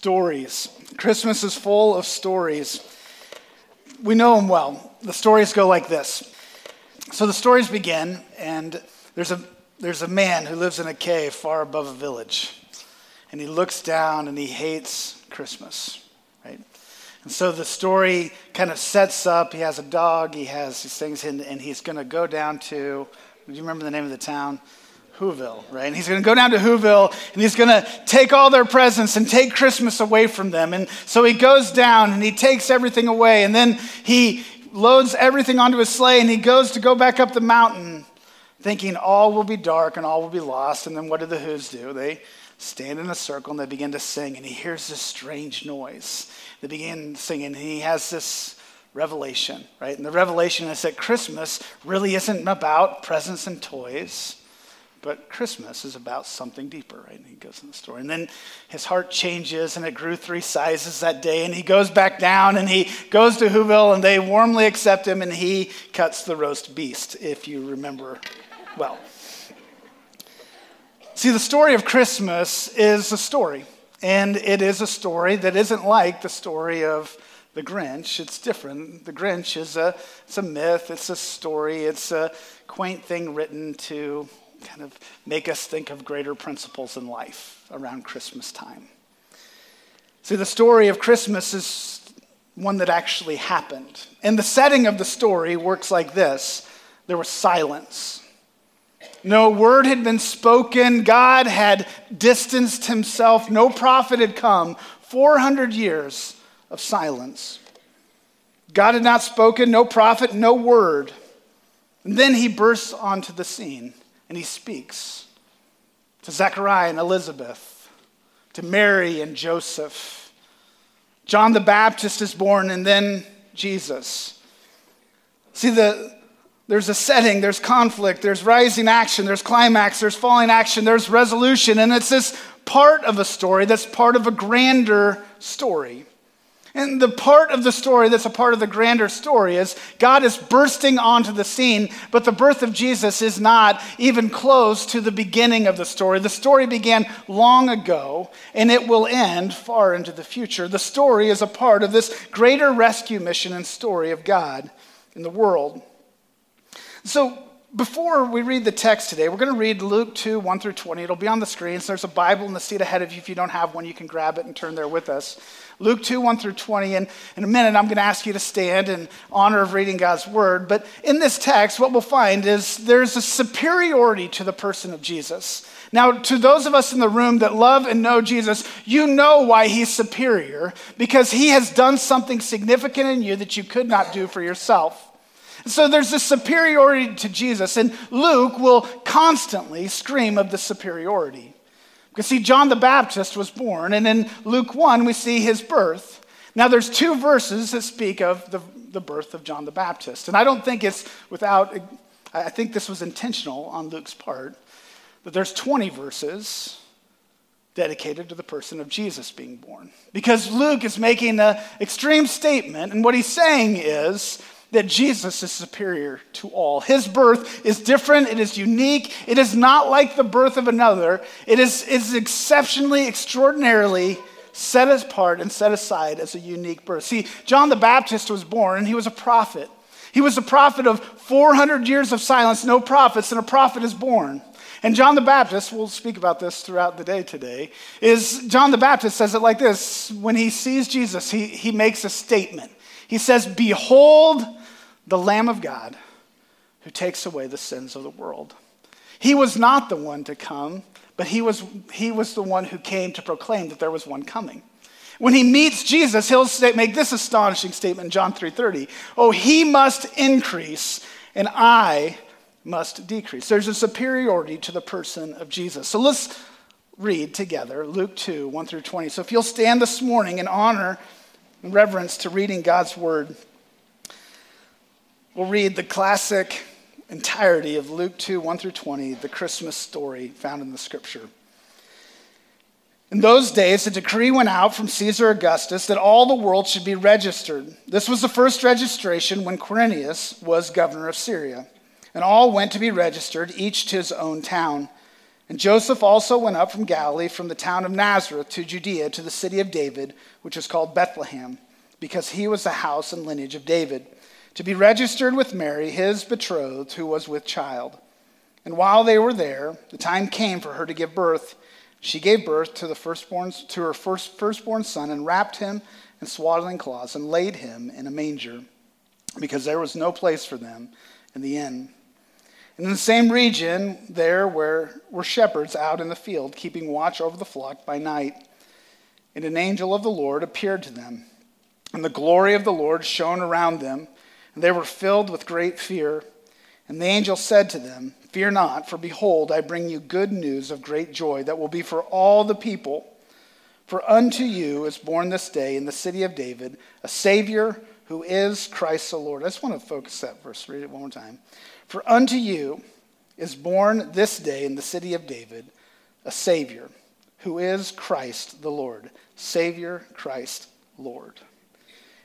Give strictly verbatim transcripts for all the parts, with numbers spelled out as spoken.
Stories. Christmas is full of stories. We know them well. The stories go like this. So the stories begin, and there's a there's a man who lives in a cave far above a village, and he looks down and he hates Christmas, right? And so the story kind of sets up. He has a dog. He has these things, and, and he's going to go down to. Do you remember the name of the town? Whoville, right? And he's going to go down to Whoville, and he's going to take all their presents and take Christmas away from them. And so he goes down, and he takes everything away, and then he loads everything onto his sleigh, and he goes to go back up the mountain, thinking all will be dark and all will be lost. And then what do the Whos do? They stand in a circle, and they begin to sing, and he hears this strange noise. They begin singing, and he has this revelation, right? And the revelation is that Christmas really isn't about presents and toys, but Christmas is about something deeper, right? And he goes in the story. And then his heart changes, and it grew three sizes that day. And he goes back down, and he goes to Whoville, and they warmly accept him, and he cuts the roast beast, if you remember well. See, the story of Christmas is a story, and it is a story that isn't like the story of the Grinch. It's different. The Grinch is a, it's a myth. It's a story. It's a quaint thing written to kind of make us think of greater principles in life around Christmas time. See, the story of Christmas is one that actually happened. And the setting of the story works like this. There was silence. No word had been spoken. God had distanced himself. No prophet had come. four hundred years of silence. God had not spoken. No prophet, no word. And then he bursts onto the scene. And he speaks to Zechariah and Elizabeth, to Mary and Joseph. John the Baptist is born, and then Jesus. See, the, there's a setting, there's conflict, there's rising action, there's climax, there's falling action, there's resolution. And it's this part of a story that's part of a grander story. And the part of the story that's a part of the grander story is God is bursting onto the scene, but the birth of Jesus is not even close to the beginning of the story. The story began long ago, and it will end far into the future. The story is a part of this greater rescue mission and story of God in the world. So before we read the text today, we're going to read Luke two, one through twenty. It'll be on the screen. So there's a Bible in the seat ahead of you. If you don't have one, you can grab it and turn there with us. Luke two, one through twenty, and in a minute I'm going to ask you to stand in honor of reading God's word. But in this text, what we'll find is there's a superiority to the person of Jesus. Now, to those of us in the room that love and know Jesus, you know why he's superior, because he has done something significant in you that you could not do for yourself. So there's this superiority to Jesus, and Luke will constantly scream of the superiority. Because see, John the Baptist was born, and in Luke one, we see his birth. Now, there's two verses that speak of the, the birth of John the Baptist, and I don't think it's without, I think this was intentional on Luke's part, that there's twenty verses dedicated to the person of Jesus being born. Because Luke is making an extreme statement, and what he's saying is that Jesus is superior to all. His birth is different. It is unique. It is not like the birth of another. It is, it is exceptionally, extraordinarily set apart and set aside as a unique birth. See, John the Baptist was born, and he was a prophet. He was a prophet of four hundred years of silence, no prophets, and a prophet is born. And John the Baptist, we'll speak about this throughout the day today, is John the Baptist says it like this. When he sees Jesus, he, he makes a statement. He says, "Behold, the Lamb of God who takes away the sins of the world." He was not the one to come, but he was, he was the one who came to proclaim that there was one coming. When he meets Jesus, he'll say, make this astonishing statement in John three thirty. "Oh, he must increase and I must decrease." There's a superiority to the person of Jesus. So let's read together Luke two, one through twenty. So if you'll stand this morning in honor and reverence to reading God's word, we'll read the classic entirety of Luke two, one through twenty, the Christmas story found in the scripture. "In those days, a decree went out from Caesar Augustus that all the world should be registered. This was the first registration when Quirinius was governor of Syria. And all went to be registered, each to his own town. And Joseph also went up from Galilee, from the town of Nazareth to Judea, to the city of David, which is called Bethlehem, because he was the house and lineage of David, to be registered with Mary, his betrothed, who was with child. And while they were there, the time came for her to give birth. She gave birth to the firstborn, to her first, firstborn son, and wrapped him in swaddling cloths and laid him in a manger, because there was no place for them in the inn. In the same region there were, were shepherds out in the field, keeping watch over the flock by night. And an angel of the Lord appeared to them, and the glory of the Lord shone around them, and they were filled with great fear. And the angel said to them, "Fear not, for behold, I bring you good news of great joy that will be for all the people. For unto you is born this day in the city of David a Savior, who is Christ the Lord." I just want to focus that verse. Read it one more time. "For unto you is born this day in the city of David a Savior, who is Christ the Lord." Savior, Christ, Lord.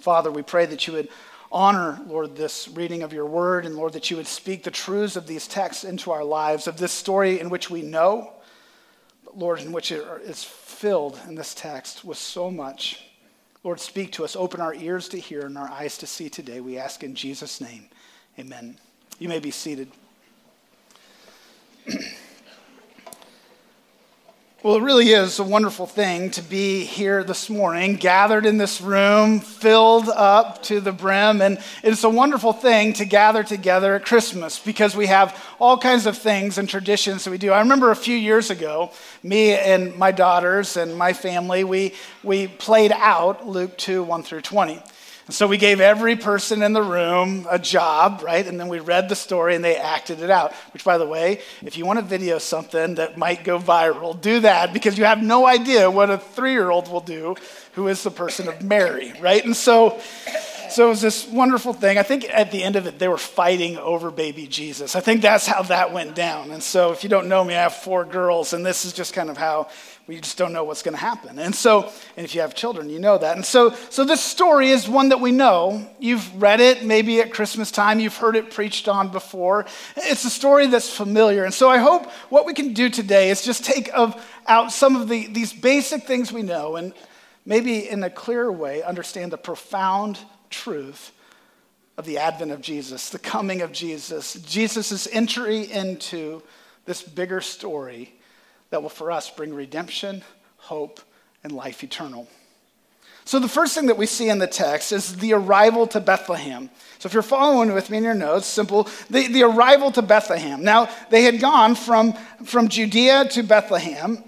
Father, we pray that you would honor, Lord, this reading of your word, and Lord, that you would speak the truths of these texts into our lives, of this story in which we know, but Lord, in which it is filled in this text with so much. Lord, speak to us, open our ears to hear and our eyes to see today. We ask in Jesus' name, amen. You may be seated. Well, it really is a wonderful thing to be here this morning, gathered in this room, filled up to the brim. And it's a wonderful thing to gather together at Christmas because we have all kinds of things and traditions that we do. I remember a few years ago, me and my daughters and my family, we we played out Luke two, one through twenty. So we gave every person in the room a job, right? And then we read the story and they acted it out. Which, by the way, if you want to video something that might go viral, do that, because you have no idea what a three-year-old will do who is the person of Mary, right? And so, so it was this wonderful thing. I think at the end of it, they were fighting over baby Jesus. I think that's how that went down. And so if you don't know me, I have four girls, and this is just kind of how... we just don't know what's going to happen. And so, and if you have children, you know that. And so, so this story is one that we know. You've read it maybe at Christmas time. You've heard it preached on before. It's a story that's familiar. And so I hope what we can do today is just take of, out some of the, these basic things we know, and maybe in a clearer way understand the profound truth of the advent of Jesus, the coming of Jesus, Jesus' entry into this bigger story that will for us bring redemption, hope, and life eternal. So the first thing that we see in the text is the arrival to Bethlehem. So if you're following with me in your notes, simple, the, the arrival to Bethlehem. Now, they had gone from, from Judea to Bethlehem,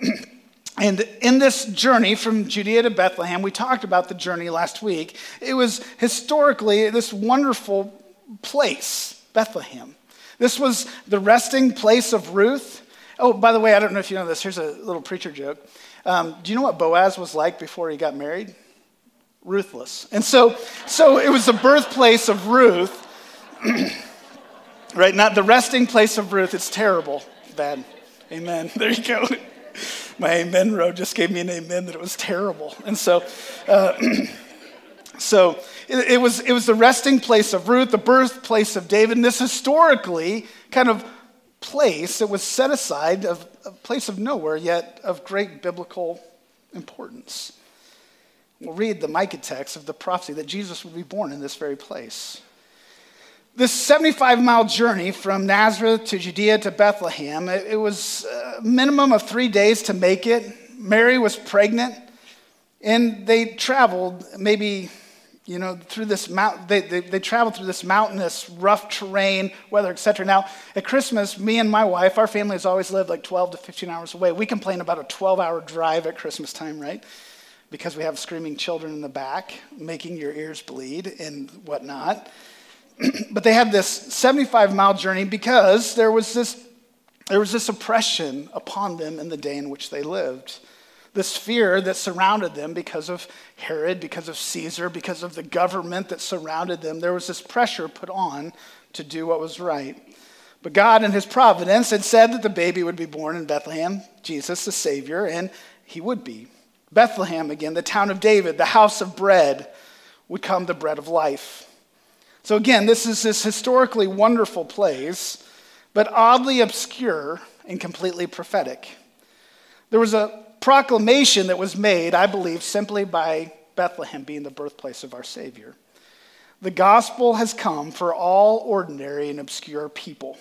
and in this journey from Judea to Bethlehem, we talked about the journey last week. It was historically this wonderful place, Bethlehem. This was the resting place of Ruth. Oh, by the way, I don't know if you know this. Here's a little preacher joke. Um, do you know what Boaz was like before he got married? Ruthless. And so so it was the birthplace of Ruth, right? Not the resting place of Ruth. It's terrible. Bad. Amen. There you go. My amen row just gave me an amen that it was terrible. And so... Uh, so it, it was it was the resting place of Ruth, the birthplace of David, and this historically kind of place that was set aside, of a place of nowhere, yet of great biblical importance. We'll read the Micah text of the prophecy that Jesus would be born in this very place. This seventy-five mile journey from Nazareth to Judea to Bethlehem, it, it was a minimum of three days to make it. Mary was pregnant. And they traveled maybe, you know, through this mount. They, they they traveled through this mountainous, rough terrain, weather, et cetera. Now, at Christmas, me and my wife, our family has always lived like twelve to fifteen hours away. We complain about a twelve-hour drive at Christmas time, right? Because we have screaming children in the back, making your ears bleed and whatnot. But they had this seventy-five-mile journey because there was this there was this oppression upon them in the day in which they lived. This fear that surrounded them because of Herod, because of Caesar, because of the government that surrounded them. There was this pressure put on to do what was right. But God in his providence had said that the baby would be born in Bethlehem, Jesus the Savior, and he would be. Bethlehem, again, the town of David, the house of bread, would come the bread of life. So again, this is this historically wonderful place, but oddly obscure and completely prophetic. There was a proclamation that was made, I believe, simply by Bethlehem being the birthplace of our Savior. The gospel has come for all ordinary and obscure people,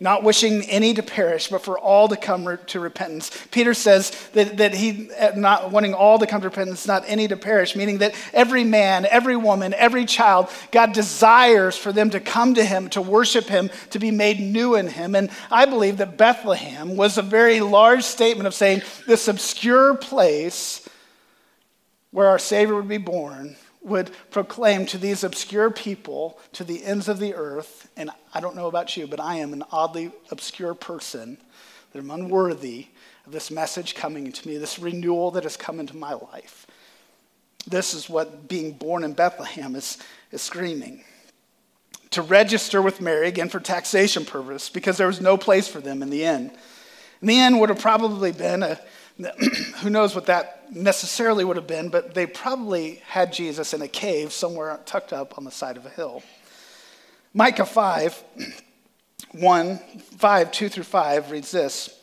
not wishing any to perish, but for all to come to repentance. Peter says that, that he, not wanting all to come to repentance, not any to perish, meaning that every man, every woman, every child, God desires for them to come to him, to worship him, to be made new in him. And I believe that Bethlehem was a very large statement of saying this obscure place where our Savior would be born would proclaim to these obscure people, to the ends of the earth, and I don't know about you, but I am an oddly obscure person, that I'm unworthy of this message coming into me, this renewal that has come into my life. This is what being born in Bethlehem is, is screaming. To register with Mary, again, for taxation purpose, because there was no place for them in the inn. In the inn would have probably been a who knows what that necessarily would have been, but they probably had Jesus in a cave somewhere tucked up on the side of a hill. Micah five, one, five, two through five reads this,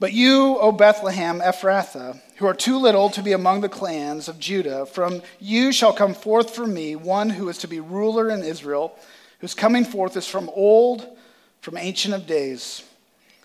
"But you, O Bethlehem Ephrathah, who are too little to be among the clans of Judah, from you shall come forth for me one who is to be ruler in Israel, whose coming forth is from old, from ancient of days.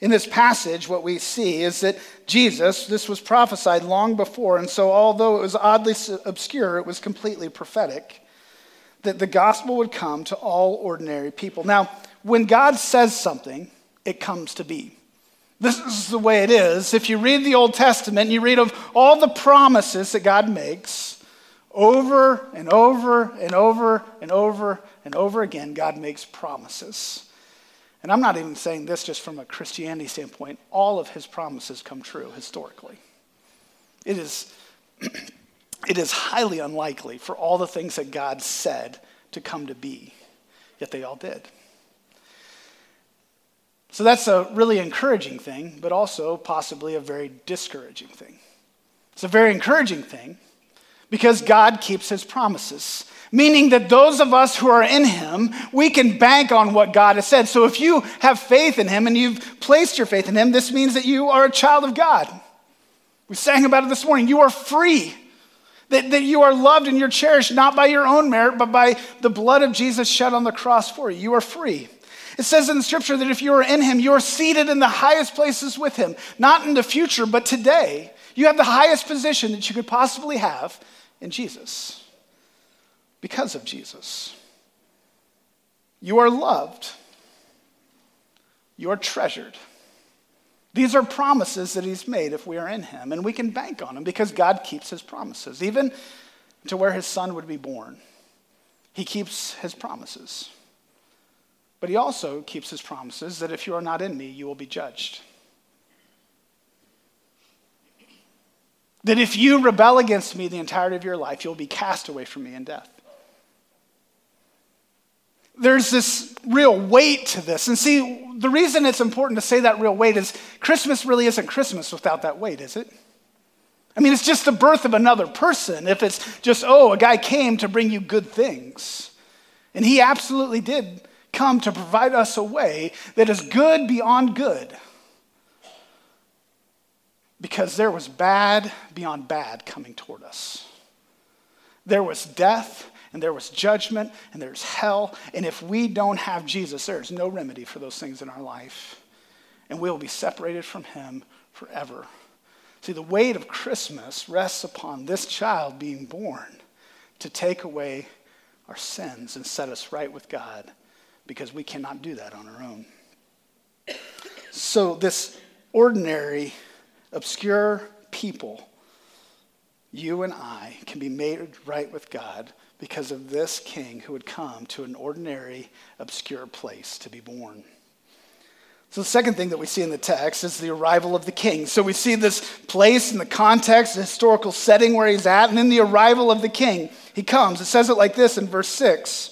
In this passage, what we see is that Jesus, this was prophesied long before, and so although it was oddly obscure, it was completely prophetic, that the gospel would come to all ordinary people. Now, when God says something, it comes to be. This is the way it is. If you read the Old Testament, and you read of all the promises that God makes, over and over and over and over and over again, God makes promises. And I'm not even saying this just from a Christianity standpoint. All of his promises come true historically. It is, it is highly unlikely for all the things that God said to come to be, yet they all did. So that's a really encouraging thing, but also possibly a very discouraging thing. It's a very encouraging thing because God keeps his promises, meaning that those of us who are in him, we can bank on what God has said. So if you have faith in him and you've placed your faith in him, this means that you are a child of God. We sang about it this morning. You are free, that, that you are loved and you're cherished, not by your own merit, but by the blood of Jesus shed on the cross for you. You are free. It says in the scripture that if you are in him, you are seated in the highest places with him, not in the future, but today. You have the highest position that you could possibly have in Jesus. Because of Jesus. You are loved. You are treasured. These are promises that he's made if we are in him, and we can bank on him because God keeps his promises. Even to where his son would be born, he keeps his promises. But he also keeps his promises that if you are not in me, you will be judged. That if you rebel against me the entirety of your life, you'll be cast away from me in death. There's this real weight to this. And see, the reason it's important to say that real weight is Christmas really isn't Christmas without that weight, is it? I mean, it's just the birth of another person. If it's just, oh, a guy came to bring you good things. And he absolutely did come to provide us a way that is good beyond good. Because there was bad beyond bad coming toward us. There was death, and there was judgment, and there's hell. And if we don't have Jesus, there's no remedy for those things in our life. And we'll be separated from him forever. See, the weight of Christmas rests upon this child being born to take away our sins and set us right with God, because we cannot do that on our own. So this ordinary, obscure people, you and I, can be made right with God because of this king who would come to an ordinary, obscure place to be born. So the second thing that we see in the text is the arrival of the king. So we see this place in the context, the historical setting where he's at, and then the arrival of the king. He comes. It says it like this in verse six.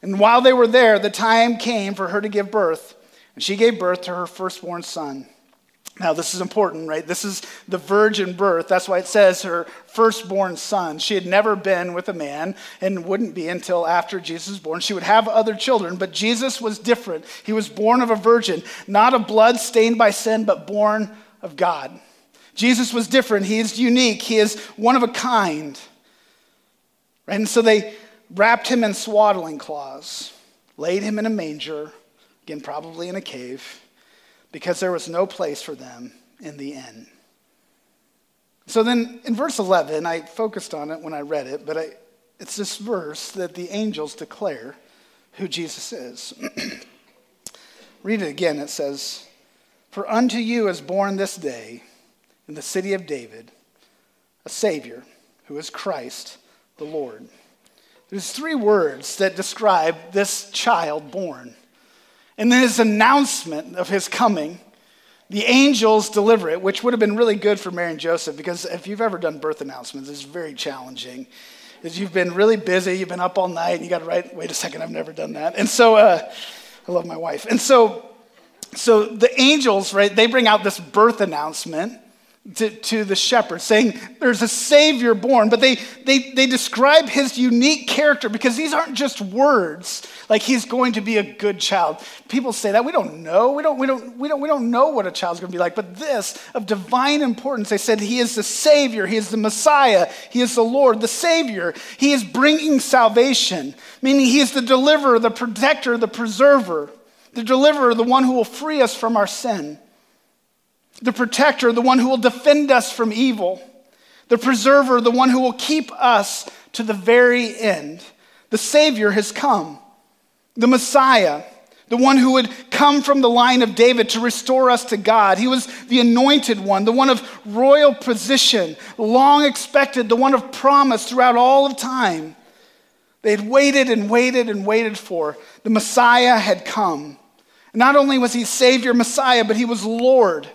And while they were there, the time came for her to give birth, and she gave birth to her firstborn son. Now this is important, right? This is the virgin birth. That's why it says her firstborn son. She had never been with a man and wouldn't be until after Jesus was born. She would have other children, but Jesus was different. He was born of a virgin, not of blood stained by sin, but born of God. Jesus was different. He is unique. He is one of a kind. And so they wrapped him in swaddling cloths, laid him in a manger, again, probably in a cave, because there was no place for them in the inn. So then in verse eleven, I focused on it when I read it, but I, it's this verse that the angels declare who Jesus is. Read it again. It says, "For unto you is born this day in the city of David a Savior, who is Christ the Lord." There's three words that describe this child born. And then his announcement of his coming, the angels deliver it, which would have been really good for Mary and Joseph, because if you've ever done birth announcements, it's very challenging. Because you've been really busy, you've been up all night, and you got to write, wait a second, I've never done that. And so, uh, I love my wife. And so, so the angels, right, they bring out this birth announcement to, to the shepherd, saying there's a Savior born, but they, they, they describe his unique character, because these aren't just words. Like, he's going to be a good child. People say that. We don't know. We don't, we don't, we don't, we don't know what a child's going to be like. But this, of divine importance, they said he is the Savior. He is the Messiah. He is the Lord, the Savior. He is bringing salvation, meaning he is the deliverer, the protector, the preserver, the deliverer, the one who will free us from our sin, the protector, the one who will defend us from evil, the preserver, the one who will keep us to the very end. The Savior has come. The Messiah, the one who would come from the line of David to restore us to God. He was the anointed one, the one of royal position, long expected, the one of promise throughout all of time. They had waited and waited and waited for. The Messiah had come. Not only was he Savior, Messiah, but he was Lord.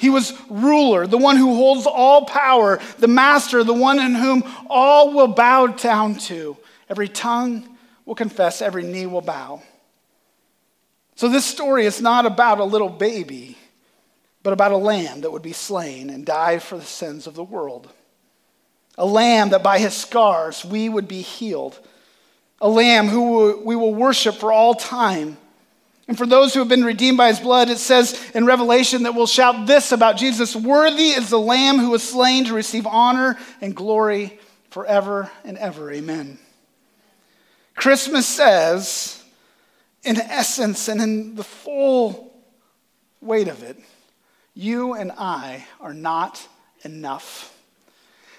He was ruler, the one who holds all power, the master, the one in whom all will bow down to, every tongue will confess, every knee will bow. So this story is not about a little baby, but about a lamb that would be slain and die for the sins of the world. A lamb that by his scars we would be healed. A lamb who we will worship for all time. And for those who have been redeemed by his blood, it says in Revelation that we'll shout this about Jesus: "Worthy is the lamb who was slain to receive honor and glory forever and ever. Amen." Christmas says, in essence and in the full weight of it, you and I are not enough.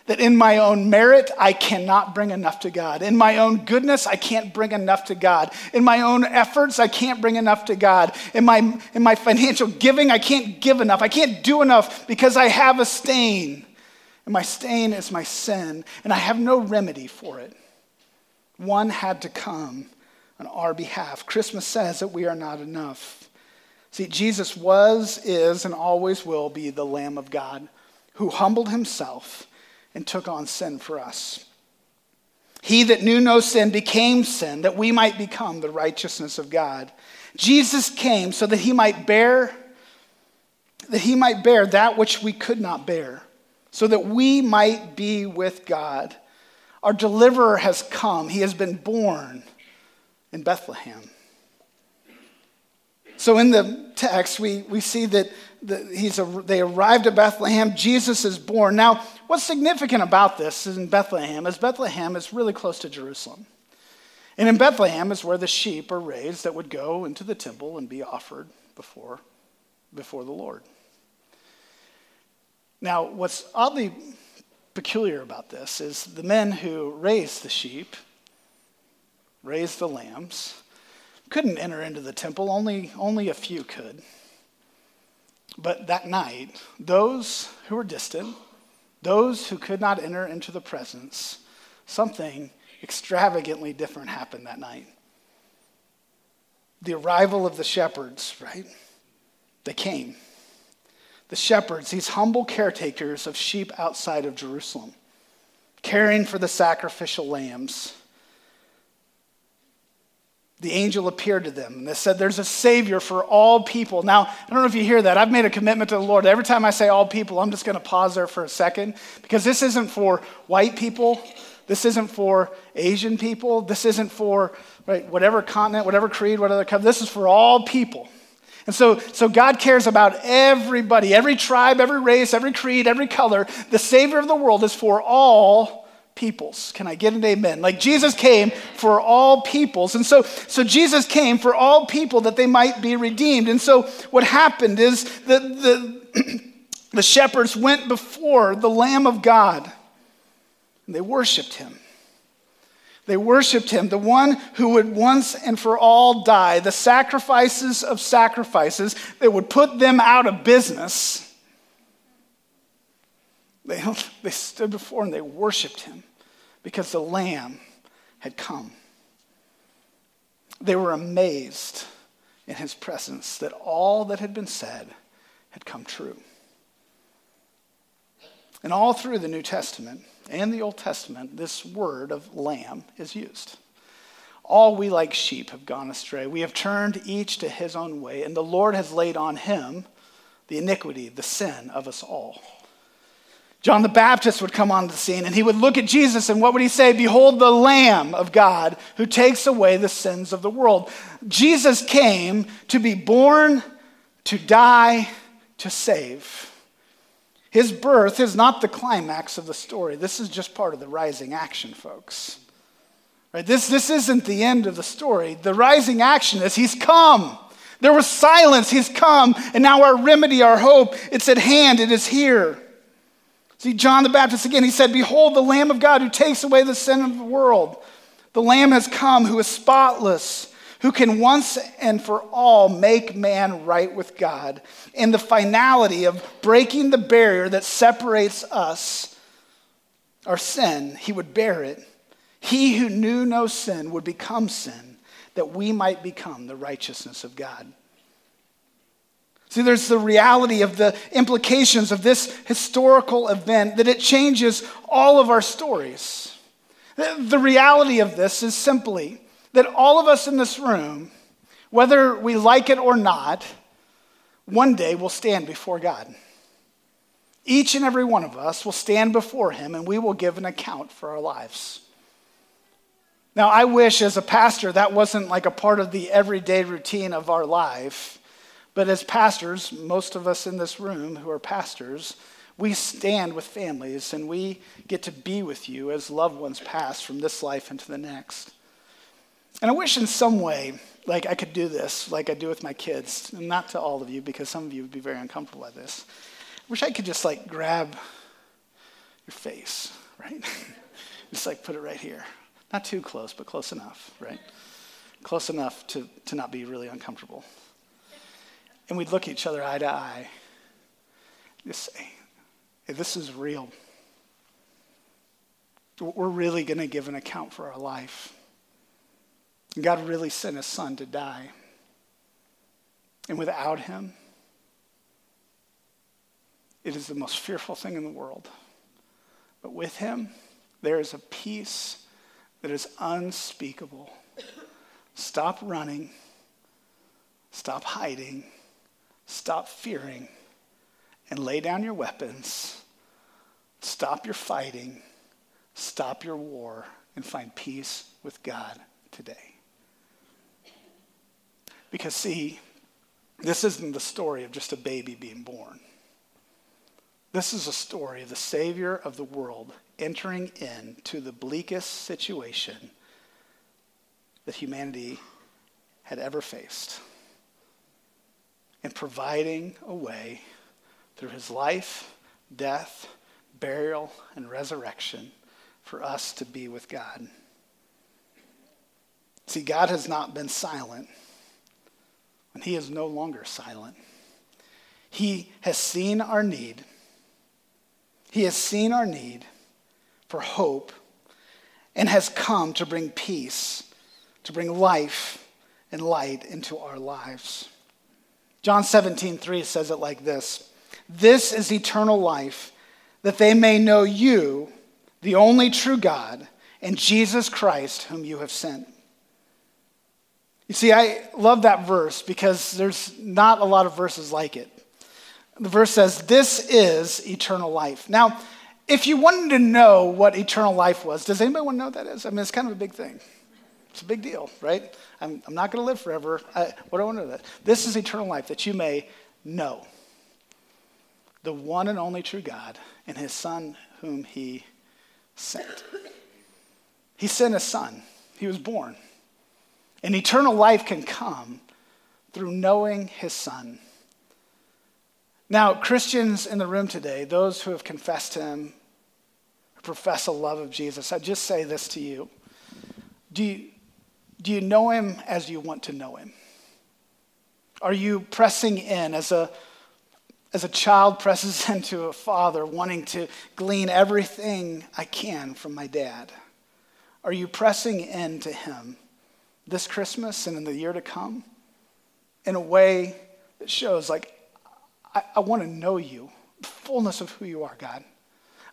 That in my own merit, I cannot bring enough to God. In my own goodness, I can't bring enough to God. In my own efforts, I can't bring enough to God. In my, in my financial giving, I can't give enough. I can't do enough, because I have a stain. And my stain is my sin, and I have no remedy for it. One had to come on our behalf. Christmas says that we are not enough. See, Jesus was, is, and always will be the Lamb of God who humbled himself and took on sin for us. He that knew no sin became sin, that we might become the righteousness of God. Jesus came so that he might bear, that he might bear that which we could not bear, so that we might be with God. Our deliverer has come. He has been born. in Bethlehem. So in the text, we, we see that the, he's a, they arrived at Bethlehem. Jesus is born. Now, what's significant about this in Bethlehem is Bethlehem is really close to Jerusalem. And in Bethlehem is where the sheep are raised that would go into the temple and be offered before, before the Lord. Now, what's oddly peculiar about this is the men who raised the sheep, raised the lambs, couldn't enter into the temple. Only, only a few could. But that night, those who were distant, those who could not enter into the presence, something extravagantly different happened that night. The arrival of the shepherds, right? They came. The shepherds, these humble caretakers of sheep outside of Jerusalem, caring for the sacrificial lambs. The angel appeared to them, and they said, there's a Savior for all people. Now, I don't know if you hear that. I've made a commitment to the Lord. Every time I say all people, I'm just going to pause there for a second, because this isn't for white people. This isn't for Asian people. This isn't for right, whatever continent, whatever creed, whatever country. This is for all people. And so, so God cares about everybody, every tribe, every race, every creed, every color. The Savior of the world is for all peoples. Can I get an amen? Like Jesus came for all peoples. And so, so Jesus came for all people that they might be redeemed. And so what happened is the, the, the shepherds went before the Lamb of God, and they worshiped him. They worshiped him, the one who would once and for all die, the sacrifices of sacrifices that would put them out of business. They, they stood before and they worshiped him because the Lamb had come. They were amazed in his presence that all that had been said had come true. And all through the New Testament and the Old Testament, this word of lamb is used. All we like sheep have gone astray. We have turned each to his own way, and the Lord has laid on him the iniquity, the sin of us all. John the Baptist would come on the scene, and he would look at Jesus, and what would he say? Behold the Lamb of God who takes away the sins of the world. Jesus came to be born, to die, to save. His birth is not the climax of the story. This is just part of the rising action, folks. Right? This, this isn't the end of the story. The rising action is he's come. There was silence. He's come, and now our remedy, our hope, it's at hand. It is here. See, John the Baptist again, he said, behold the Lamb of God who takes away the sin of the world. The Lamb has come who is spotless, who can once and for all make man right with God. And the finality of breaking the barrier that separates us, our sin, he would bear it. He who knew no sin would become sin, that we might become the righteousness of God. See, there's the reality of the implications of this historical event, that it changes all of our stories. The reality of this is simply that all of us in this room, whether we like it or not, one day will stand before God. Each and every one of us will stand before him, and we will give an account for our lives. Now, I wish as a pastor that wasn't like a part of the everyday routine of our life. But as pastors, most of us in this room who are pastors, we stand with families, and we get to be with you as loved ones pass from this life into the next. And I wish in some way, like I could do this, like I do with my kids, and not to all of you, because some of you would be very uncomfortable by this. I wish I could just like grab your face, right? Just like put it right here. Not too close, but close enough, right? Close enough to, to not be really uncomfortable. And we'd look at each other eye to eye. Just say, hey, this is real. We're really going to give an account for our life. And God really sent his son to die. And without him, it is the most fearful thing in the world. But with him, there is a peace that is unspeakable. Stop running. Stop hiding. Stop fearing, and lay down your weapons. Stop your fighting. Stop your war, and find peace with God today. Because see, this isn't the story of just a baby being born. This is a story of the Savior of the world entering into the bleakest situation that humanity had ever faced and providing a way through his life, death, burial, and resurrection for us to be with God. See, God has not been silent, and he is no longer silent. He has seen our need. He has seen our need for hope and has come to bring peace, to bring life and light into our lives. John seventeen three says it like this: "This is eternal life, that they may know you, the only true God, and Jesus Christ whom you have sent." You see, I love that verse because there's not a lot of verses like it. The verse says, "This is eternal life." Now, if you wanted to know what eternal life was, does anybody want to know what that is? I mean, it's kind of a big thing. It's a big deal, right? I'm, I'm not going to live forever. I, what do I want to know that? This is eternal life, that you may know the one and only true God and his son whom he sent. He sent his son. He was born. And eternal life can come through knowing his son. Now, Christians in the room today, those who have confessed him, who profess a love of Jesus, I just say this to you. Do you, do you know him as you want to know him? Are you pressing in as a As a child presses into a father, wanting to glean everything I can from my dad? Are you pressing into him this Christmas and in the year to come in a way that shows, like, I, I want to know you, the fullness of who you are, God.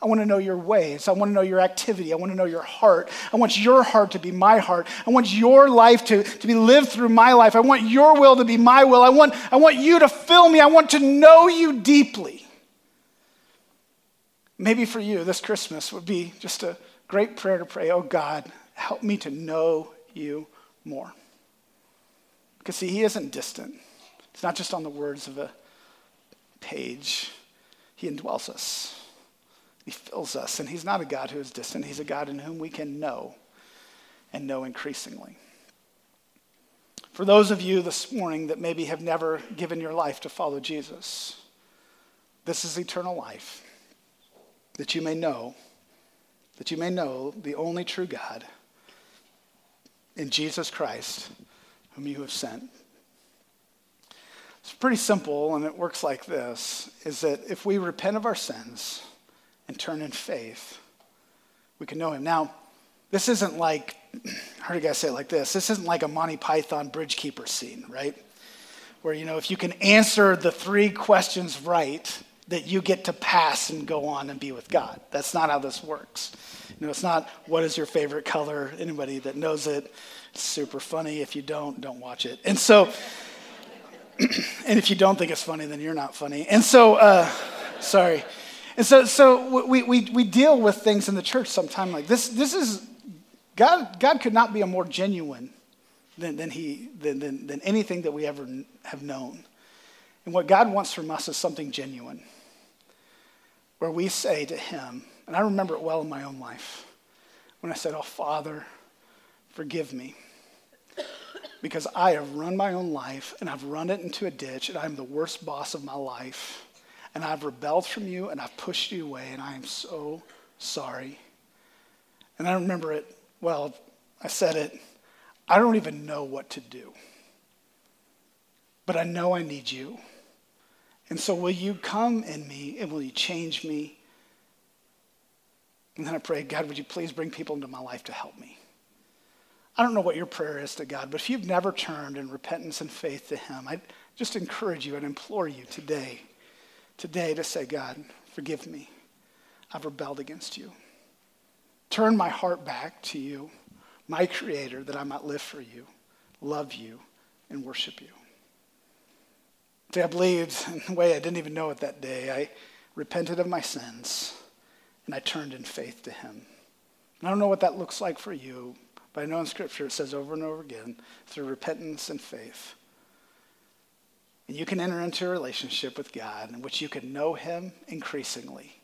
I want to know your ways. I want to know your activity. I want to know your heart. I want your heart to be my heart. I want your life to, to be lived through my life. I want your will to be my will. I want, I want you to fill me. I want to know you deeply. Maybe for you, this Christmas would be just a great prayer to pray, "Oh God, help me to know you more." Because see, he isn't distant. It's not just on the words of a page. He indwells us. He fills us, and he's not a God who is distant. He's a God in whom we can know and know increasingly. For those of you this morning that maybe have never given your life to follow Jesus, this is eternal life, that you may know, that you may know the only true God in Jesus Christ, whom you have sent. It's pretty simple, and it works like this, is that if we repent of our sins and turn in faith, we can know him. Now, this isn't like, I heard you guys say it like this, this isn't like a Monty Python bridge keeper scene, right? Where, you know, if you can answer the three questions right, that you get to pass and go on and be with God. That's not how this works. You know, it's not, what is your favorite color? Anybody that knows it, it's super funny. If you don't, don't watch it. And so, and if you don't think it's funny, then you're not funny. And so, uh, sorry. And so, so we, we we deal with things in the church sometime like this. This is God. God could not be a more genuine than than he than than, than anything that we ever have known. And what God wants from us is something genuine, where we say to him, and I remember it well in my own life, when I said, "Oh Father, forgive me, because I have run my own life and I've run it into a ditch, and I am the worst boss of my life. And I've rebelled from you, and I've pushed you away, and I am so sorry." And I remember it, well, I said it, "I don't even know what to do. But I know I need you. And so will you come in me, and will you change me?" And then I prayed, "God, would you please bring people into my life to help me?" I don't know what your prayer is to God, but if you've never turned in repentance and faith to him, I just encourage you and implore you today, Today to say, "God, forgive me. I've rebelled against you. Turn my heart back to you, my creator, that I might live for you, love you, and worship you." See, I believed in a way I didn't even know it that day. I repented of my sins, and I turned in faith to him. And I don't know what that looks like for you, but I know in Scripture it says over and over again, through repentance and faith, that you can enter into a relationship with God in which you can know him increasingly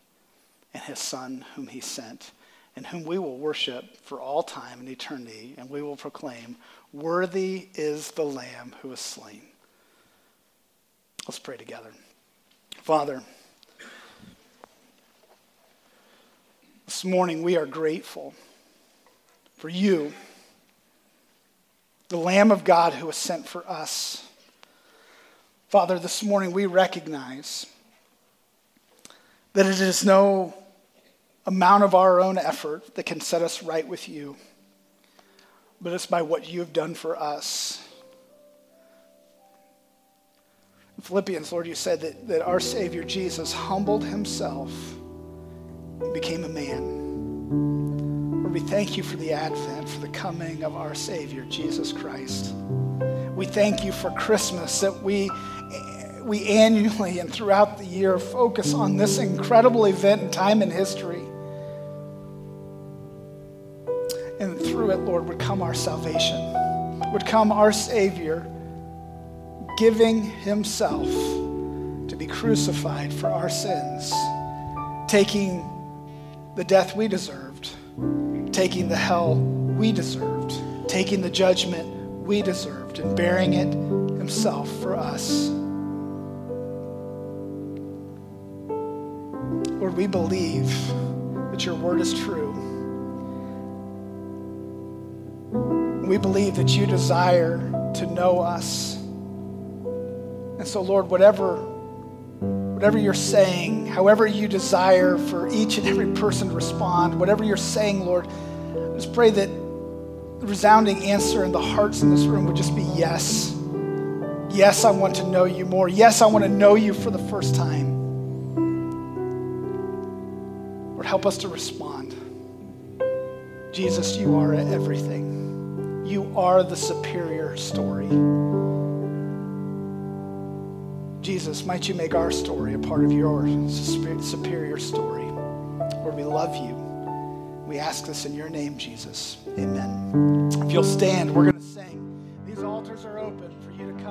and his son whom he sent, and whom we will worship for all time and eternity, and we will proclaim, worthy is the Lamb who was slain. Let's pray together. Father, this morning we are grateful for you, the Lamb of God who was sent for us. Father, this morning we recognize that it is no amount of our own effort that can set us right with you, but it's by what you have done for us. In Philippians, Lord, you said that, that our Savior Jesus humbled himself and became a man. Lord, we thank you for the advent, for the coming of our Savior, Jesus Christ. We thank you for Christmas, that we we annually and throughout the year focus on this incredible event in time in history. And through it, Lord, would come our salvation, would come our Savior giving himself to be crucified for our sins, taking the death we deserved, taking the hell we deserved, taking the judgment we deserved, and bearing it himself for us. Lord, we believe that your word is true. We believe that you desire to know us. And so, Lord, whatever, whatever you're saying, however you desire for each and every person to respond, whatever you're saying, Lord, I just pray that the resounding answer in the hearts in this room would just be yes. Yes, I want to know you more. Yes, I want to know you for the first time. Lord, help us to respond. Jesus, you are everything. You are the superior story. Jesus, might you make our story a part of your superior story. Lord, we love you. We ask this in your name, Jesus. Amen. If you'll stand, we're going to sing. These altars are open for you to come.